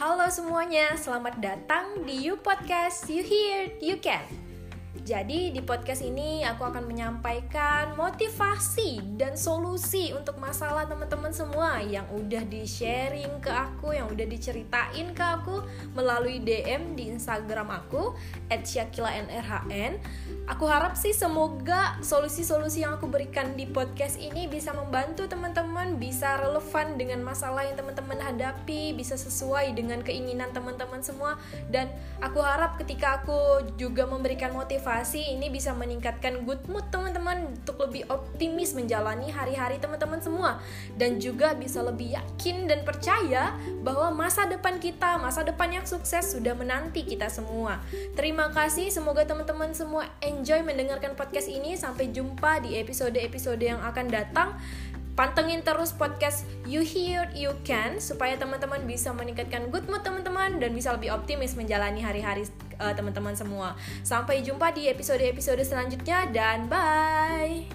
Halo semuanya, selamat datang di You Podcast You Hear, You Can. Jadi di podcast ini aku akan menyampaikan motivasi dan solusi untuk masalah teman-teman semua yang udah di-sharing ke aku, yang udah diceritain ke aku melalui DM di Instagram aku @syakilanrhn. Aku harap sih semoga solusi-solusi yang aku berikan di podcast ini bisa membantu teman-teman, bisa relevan dengan masalah yang teman-teman hadapi, bisa sesuai dengan keinginan teman-teman semua, dan aku harap ketika aku juga memberikan motivasi ini bisa meningkatkan good mood teman-teman untuk lebih optimis menjalani hari-hari teman-teman semua, dan juga bisa lebih yakin dan percaya bahwa masa depan yang sukses sudah menanti kita semua. Terima kasih, semoga teman-teman semua enjoy mendengarkan podcast ini. Sampai jumpa di episode-episode yang akan datang. Pantengin terus podcast You Hear, You Can, supaya teman-teman bisa meningkatkan good mood teman-teman dan bisa lebih optimis menjalani hari-hari teman-teman semua. Sampai jumpa di episode-episode selanjutnya, dan bye!